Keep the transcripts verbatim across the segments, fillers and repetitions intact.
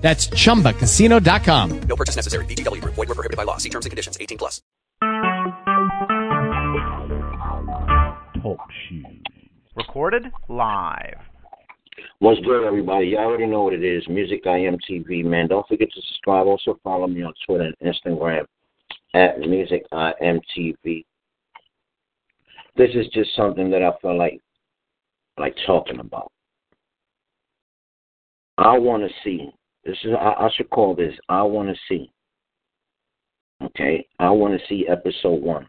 That's chumba casino dot com. No purchase necessary. V G W Group. Void where prohibited by law. See terms and conditions. eighteen plus. Talk shoes. Recorded live. What's good, everybody? You already know what it is. Music I M T V, man. Don't forget to subscribe. Also follow me on Twitter and Instagram at Music I M T V. This is just something that I feel like like talking about. I want to see. This is, I, I should call this, I Want to See. Okay? I Want to See Episode one.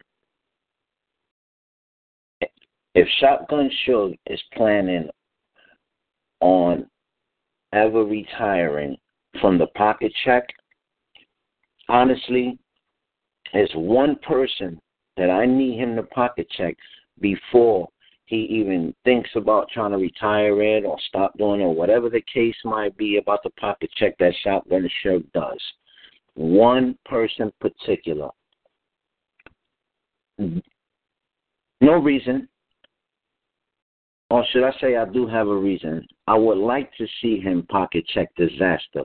If Shotgun Suge is planning on ever retiring from the pocket check, honestly, there's one person that I need him to pocket check before he even thinks about trying to retire it or stop doing it or whatever the case might be about the pocket check that Shotgun Suge does. One person particular. No reason. Or should I say I do have a reason. I would like to see him pocket check Dizaster,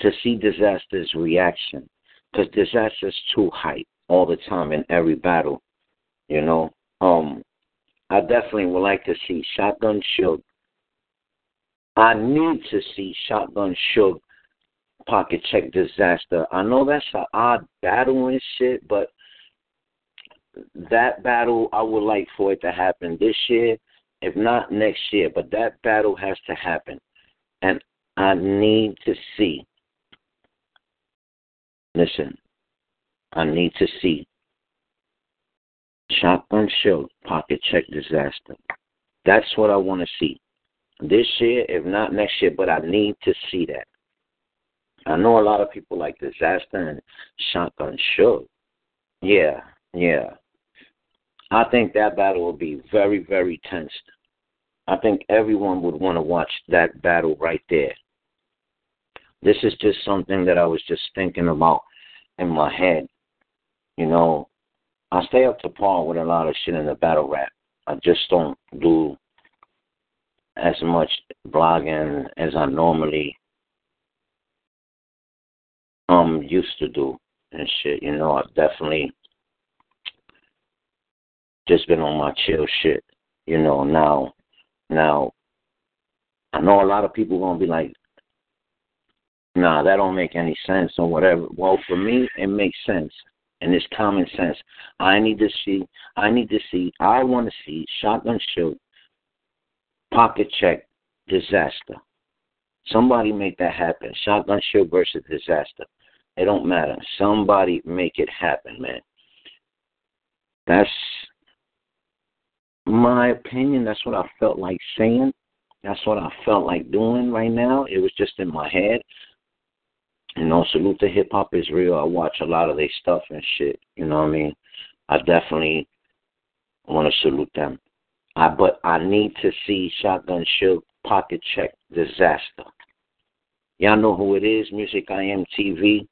to see Dizaster's reaction, because Dizaster's too hype all the time in every battle, you know. Um... I definitely would like to see Shotgun Suge. I need to see Shotgun Suge pocket check Dizaster. I know that's an odd battle and shit, but that battle, I would like for it to happen this year, if not next year. But that battle has to happen. And I need to see. Listen, I need to see. Shotgun Suge pocket check Dizaster. That's what I want to see. This year, if not next year, but I need to see that. I know a lot of people like Dizaster and Shotgun Suge. Yeah, yeah. I think that battle will be very, very tense. I think everyone would want to watch that battle right there. This is just something that I was just thinking about in my head. You know, I stay up to par with a lot of shit in the battle rap. I just don't do as much blogging as I normally um used to do and shit. You know, I've definitely just been on my chill shit. You know, now, now I know a lot of people gonna be like, "Nah, that don't make any sense" or whatever. Well, for me, it makes sense. And it's common sense. I need to see, I need to see, I want to see Shotgun Suge pocket check Dizaster. Somebody make that happen. Shotgun Suge versus Dizaster. It don't matter. Somebody make it happen, man. That's my opinion. That's what I felt like saying. That's what I felt like doing right now. It was just in my head. You know, salute to Hip Hop is Real. I watch a lot of their stuff and shit. You know what I mean? I definitely want to salute them. I But I need to see Shotgun Suge pocket check Dizaster. Y'all know who it is, Music I M T V.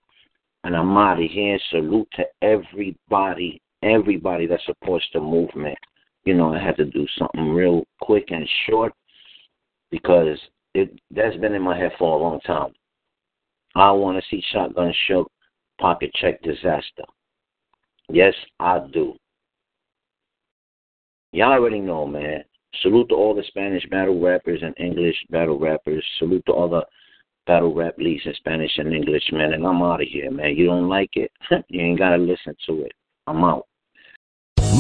And I'm out of here. Salute to everybody, everybody that supports the movement. You know, I had to do something real quick and short because it that's been in my head for a long time. I want to see Shotgun Suge pocket check Dizaster. Yes, I do. Y'all already know, man. Salute to all the Spanish battle rappers and English battle rappers. Salute to all the battle rap leagues in Spanish and English, man. And I'm out of here, man. You don't like it? You ain't got to listen to it. I'm out.